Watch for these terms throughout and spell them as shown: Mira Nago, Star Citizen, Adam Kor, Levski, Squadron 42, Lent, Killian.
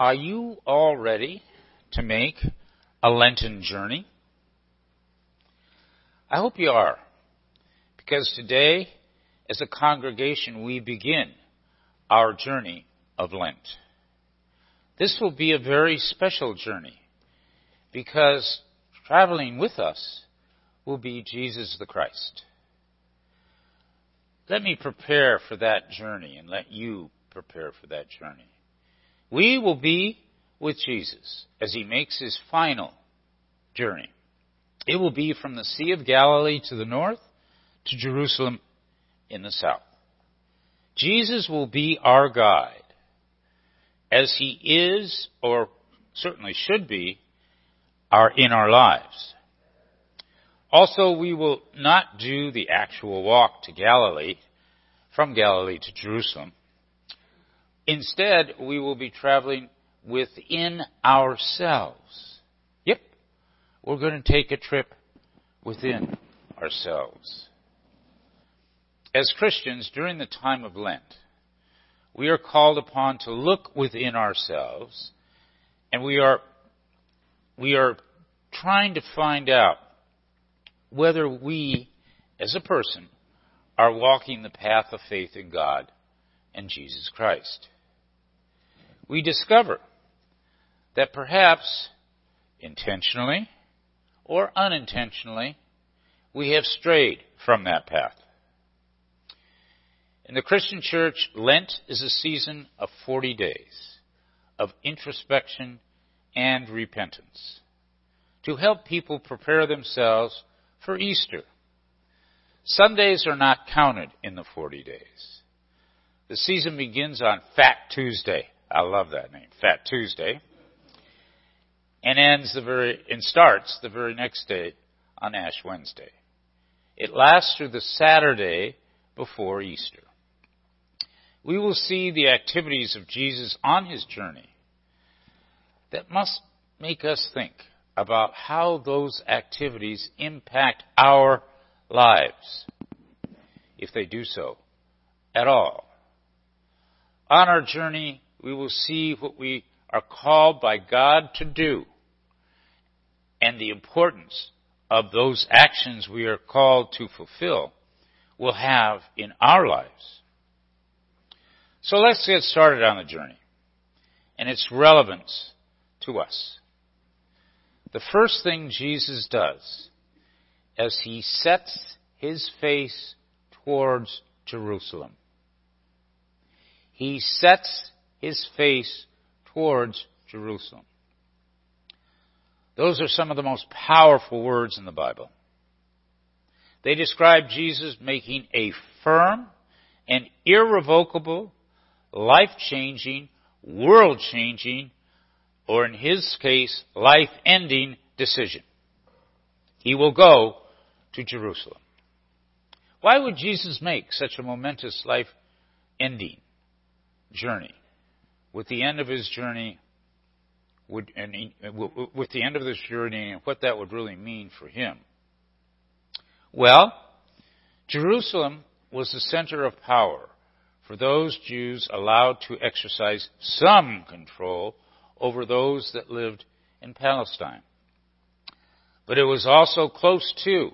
Are you all ready to make a Lenten journey? I hope you are, because today, as a congregation, we begin our journey of Lent. This will be a very special journey, because traveling with us will be Jesus the Christ. Let me prepare for that journey, and let you prepare for that journey. We will be with Jesus as he makes his final journey. It will be from the Sea of Galilee to the north to Jerusalem in the south. Jesus will be our guide, as he is, or certainly should be, in our lives. Also, we will not do the actual walk to Galilee, from Galilee to Jerusalem. Instead, we will be traveling within ourselves. Yep, we're going to take a trip within ourselves. As Christians, during the time of Lent, we are called upon to look within ourselves, and we are trying to find out whether we, as a person, are walking the path of faith in God and Jesus Christ. We discover that perhaps intentionally or unintentionally, we have strayed from that path. In the Christian church, Lent is a season of 40 days of introspection and repentance to help people prepare themselves for Easter. Sundays are not counted in the 40 days. The season begins on Fat Tuesday. I love that name, Fat Tuesday, and starts the very next day on Ash Wednesday. It lasts through the Saturday before Easter. We will see the activities of Jesus on his journey that must make us think about how those activities impact our lives, if they do so at all. On our journey, we will see what we are called by God to do and the importance of those actions we are called to fulfill will have in our lives. So let's get started on the journey and its relevance to us. The first thing Jesus does as he sets his face towards Jerusalem. He sets his face towards Jerusalem. Those are some of the most powerful words in the Bible. They describe Jesus making a firm and irrevocable, life-changing, world-changing, or in his case, life-ending decision. He will go to Jerusalem. Why would Jesus make such a momentous life-ending journey? With the end of this journey and what that would really mean for him. Well, Jerusalem was the center of power for those Jews allowed to exercise some control over those that lived in Palestine. But it was also close to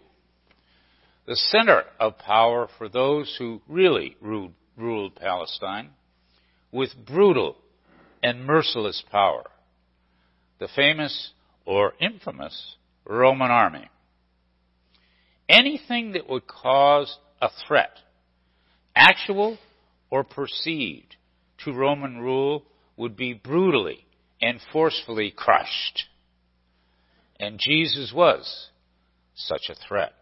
the center of power for those who really ruled Palestine with brutal and merciless power, the famous or infamous Roman army. Anything that would cause a threat, actual or perceived, to Roman rule would be brutally and forcefully crushed. And Jesus was such a threat.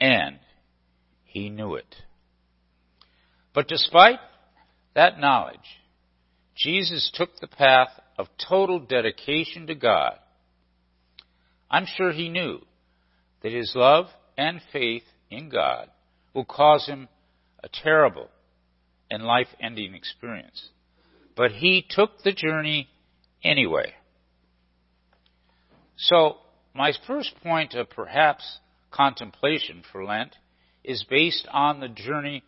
And he knew it. But despite that knowledge, Jesus took the path of total dedication to God. I'm sure he knew that his love and faith in God will cause him a terrible and life-ending experience. But he took the journey anyway. So, my first point of perhaps contemplation for Lent is based on the journey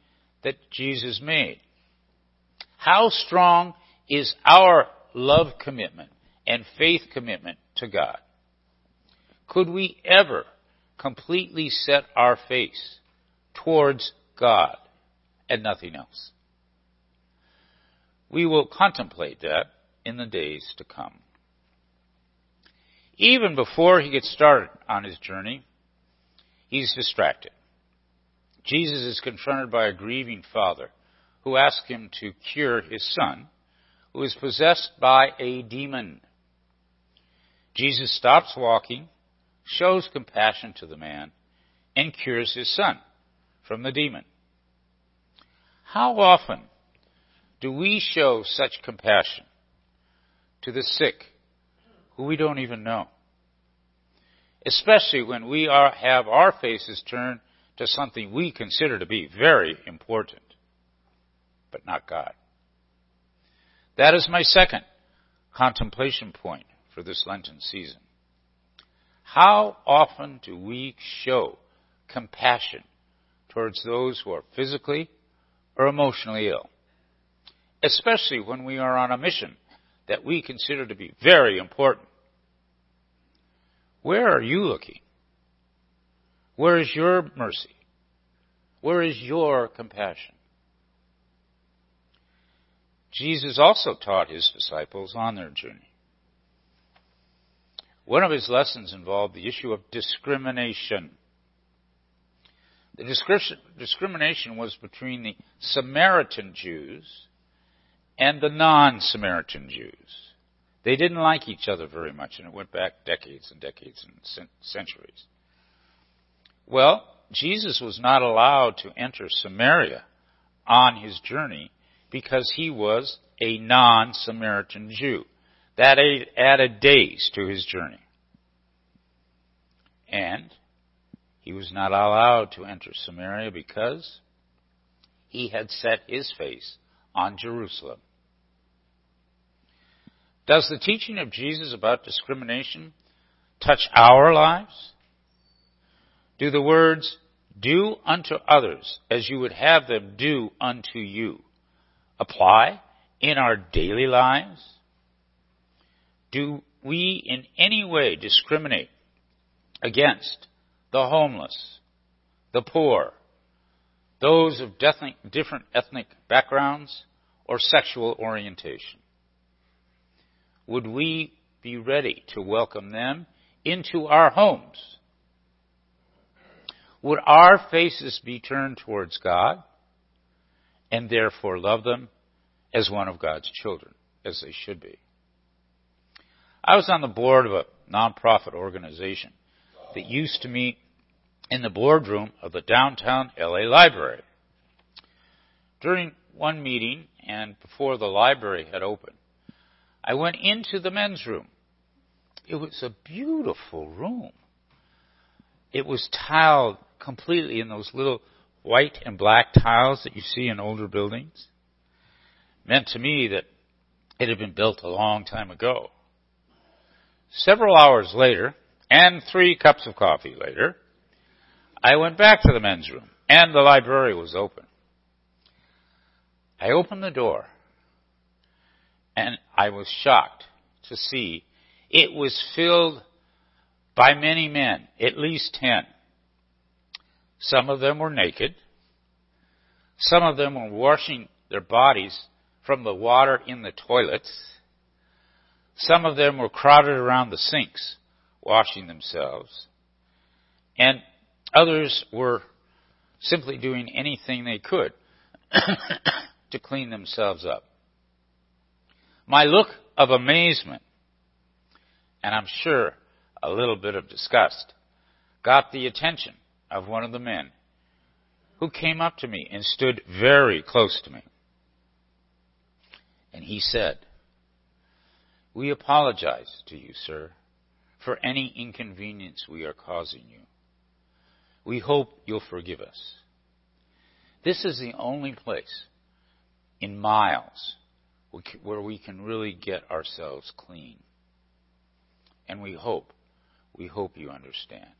that Jesus made. How strong is our love commitment and faith commitment to God. Could we ever completely set our face towards God and nothing else? We will contemplate that in the days to come. Even before he gets started on his journey, he's distracted. Jesus is confronted by a grieving father who asks him to cure his son, who is possessed by a demon. Jesus stops walking, shows compassion to the man, and cures his son from the demon. How often do we show such compassion to the sick who we don't even know? Especially when we have our faces turned to something we consider to be very important, but not God. That is my second contemplation point for this Lenten season. How often do we show compassion towards those who are physically or emotionally ill, especially when we are on a mission that we consider to be very important? Where are you looking? Where is your mercy? Where is your compassion? Jesus also taught his disciples on their journey. One of his lessons involved the issue of discrimination. The discrimination was between the Samaritan Jews and the non-Samaritan Jews. They didn't like each other very much, and it went back decades and decades and centuries. Well, Jesus was not allowed to enter Samaria on his journey because he was a non-Samaritan Jew. That added days to his journey. And he was not allowed to enter Samaria because he had set his face on Jerusalem. Does the teaching of Jesus about discrimination touch our lives? Do the words, "Do unto others as you would have them do unto you," apply in our daily lives? Do we in any way discriminate against the homeless, the poor, those of different ethnic backgrounds or sexual orientation? Would we be ready to welcome them into our homes? Would our faces be turned towards God and therefore love them as one of God's children, as they should be? I was on the board of a nonprofit organization that used to meet in the boardroom of the downtown LA Library. During one meeting and before the library had opened, I went into the men's room. It was a beautiful room. It was tiled completely in those little white and black tiles that you see in older buildings. It meant to me that it had been built a long time ago. Several hours later, and 3 cups of coffee later, I went back to the men's room, and the library was open. I opened the door, and I was shocked to see it was filled by many men, at least 10. Some of them were naked. Some of them were washing their bodies from the water in the toilets. Some of them were crowded around the sinks, washing themselves. And others were simply doing anything they could to clean themselves up. My look of amazement, and I'm sure a little bit of disgust, got the attention of one of the men, who came up to me and stood very close to me. And he said, "We apologize to you, sir, for any inconvenience we are causing you. We hope you'll forgive us. This is the only place in miles where we can really get ourselves clean. And we hope you understand."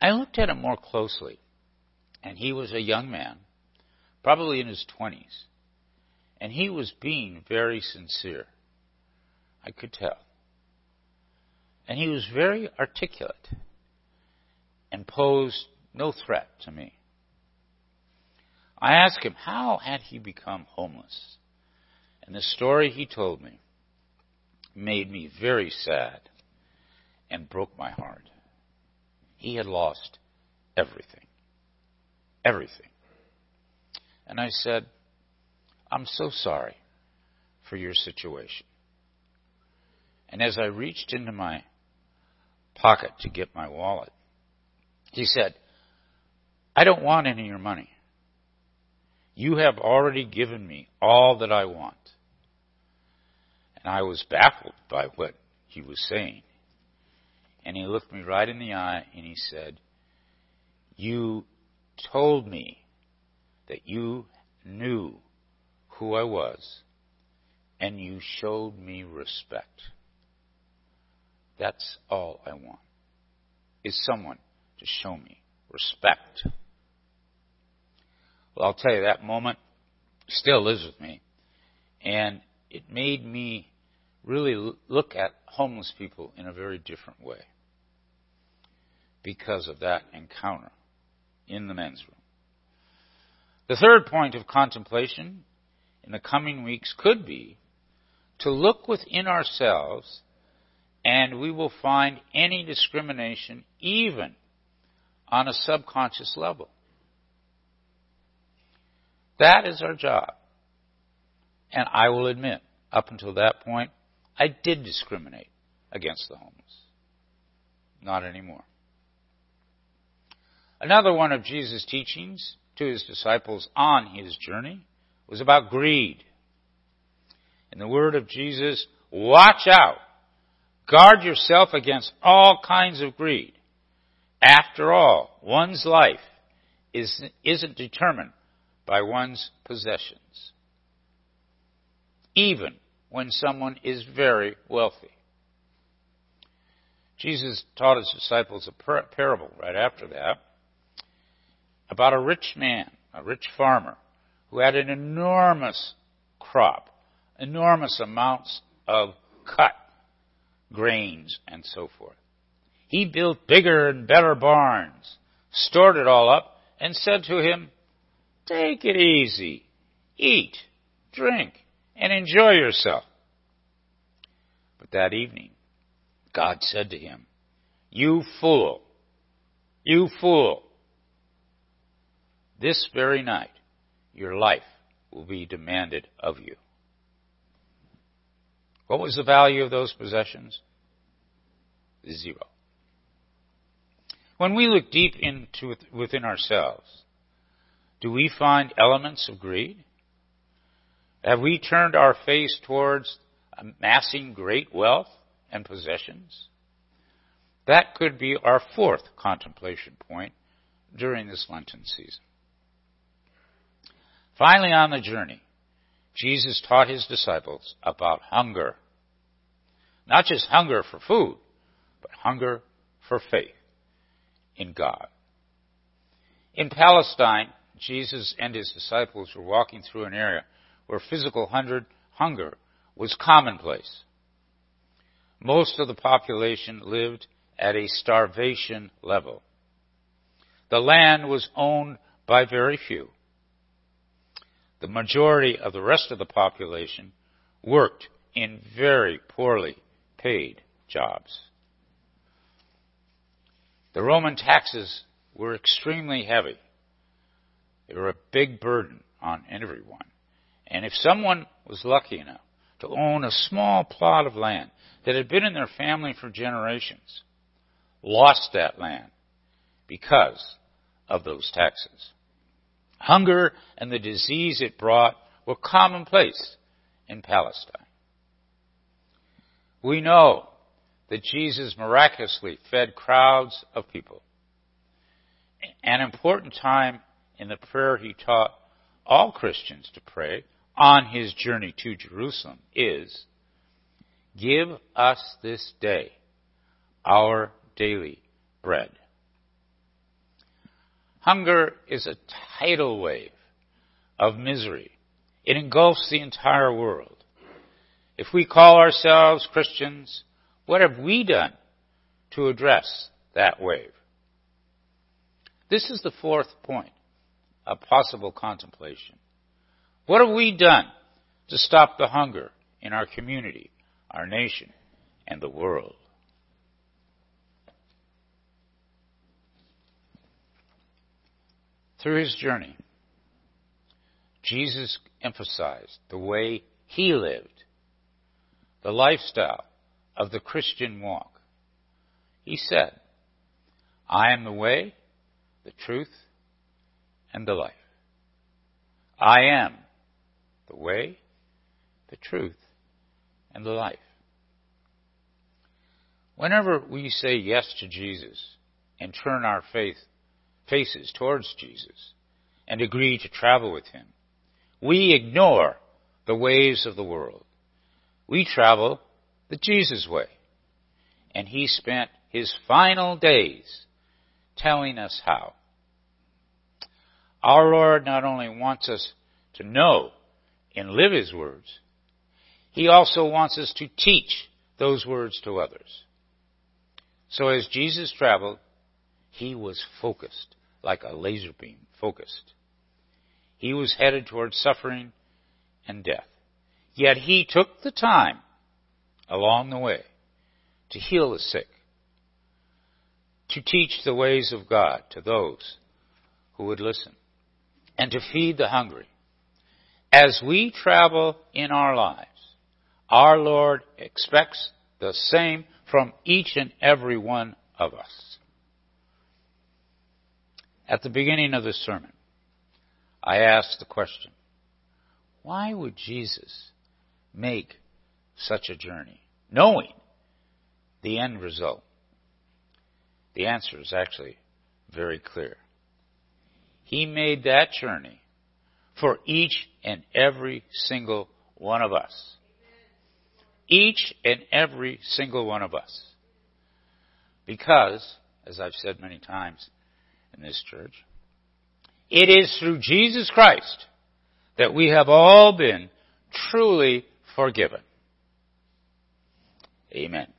I looked at him more closely, and he was a young man, probably in his 20s, And he was being very sincere. I could tell. And he was very articulate and posed no threat to me. I asked him, how had he become homeless? And the story he told me made me very sad and broke my heart. He had lost everything. Everything. And I said, I'm so sorry for your situation. And as I reached into my pocket to get my wallet, he said, I don't want any of your money. You have already given me all that I want. And I was baffled by what he was saying. And he looked me right in the eye and he said, you told me that you knew who I was and you showed me respect. That's all I want, is someone to show me respect. Well, I'll tell you, that moment still lives with me. And it made me really look at homeless people in a very different way because of that encounter in the men's room. The third point of contemplation in the coming weeks could be to look within ourselves, and we will find any discrimination, even on a subconscious level. That is our job. And I will admit, up until that point, I did discriminate against the homeless. Not anymore. Another one of Jesus' teachings to his disciples on his journey was about greed. In the word of Jesus, watch out. Guard yourself against all kinds of greed. After all, one's life isn't determined by one's possessions, even when someone is very wealthy. Jesus taught his disciples a parable right after that about a rich man, a rich farmer, who had an enormous crop, enormous amounts of cut grains and so forth. He built bigger and better barns, stored it all up, and said to him, take it easy. Eat, drink, and enjoy yourself. But that evening, God said to him, you fool, you fool. This very night, your life will be demanded of you. What was the value of those possessions? Zero. When we look deep into within ourselves, do we find elements of greed? Have we turned our face towards amassing great wealth and possessions? That could be our fourth contemplation point during this Lenten season. Finally, on the journey, Jesus taught his disciples about hunger. Not just hunger for food, but hunger for faith in God. In Palestine, Jesus and his disciples were walking through an area where physical hunger was commonplace. Most of the population lived at a starvation level. The land was owned by very few. The majority of the rest of the population worked in very poorly paid jobs. The Roman taxes were extremely heavy. They were a big burden on everyone. And if someone was lucky enough to own a small plot of land that had been in their family for generations, lost that land because of those taxes. Hunger and the disease it brought were commonplace in Palestine. We know that Jesus miraculously fed crowds of people. An important time in the prayer he taught all Christians to pray on his journey to Jerusalem is, give us this day our daily bread. Hunger is a tidal wave of misery It engulfs the entire world. If we call ourselves Christians, what have we done to address that wave? This is the fourth point of possible contemplation. What have we done to stop the hunger in our community, our nation, and the world? Through his journey, Jesus emphasized the way he lived, the lifestyle of the Christian walk. He said, "I am the way, the truth, and the life." I am the way, the truth, and the life. Whenever we say yes to Jesus and turn our faces towards Jesus and agree to travel with him, we ignore the ways of the world. We travel the Jesus way. And he spent his final days telling us how. Our Lord not only wants us to know and live his words, he also wants us to teach those words to others. So as Jesus traveled, he was focused, like a laser beam, focused. He was headed towards suffering and death. Yet he took the time along the way to heal the sick, to teach the ways of God to those who would listen, and to feed the hungry. As we travel in our lives, our Lord expects the same from each and every one of us. At the beginning of this sermon, I asked the question, why would Jesus make such a journey, knowing the end result? The answer is actually very clear. He made that journey for each and every single one of us. Each and every single one of us. Because, as I've said many times in this church, it is through Jesus Christ that we have all been truly forgiven. Amen.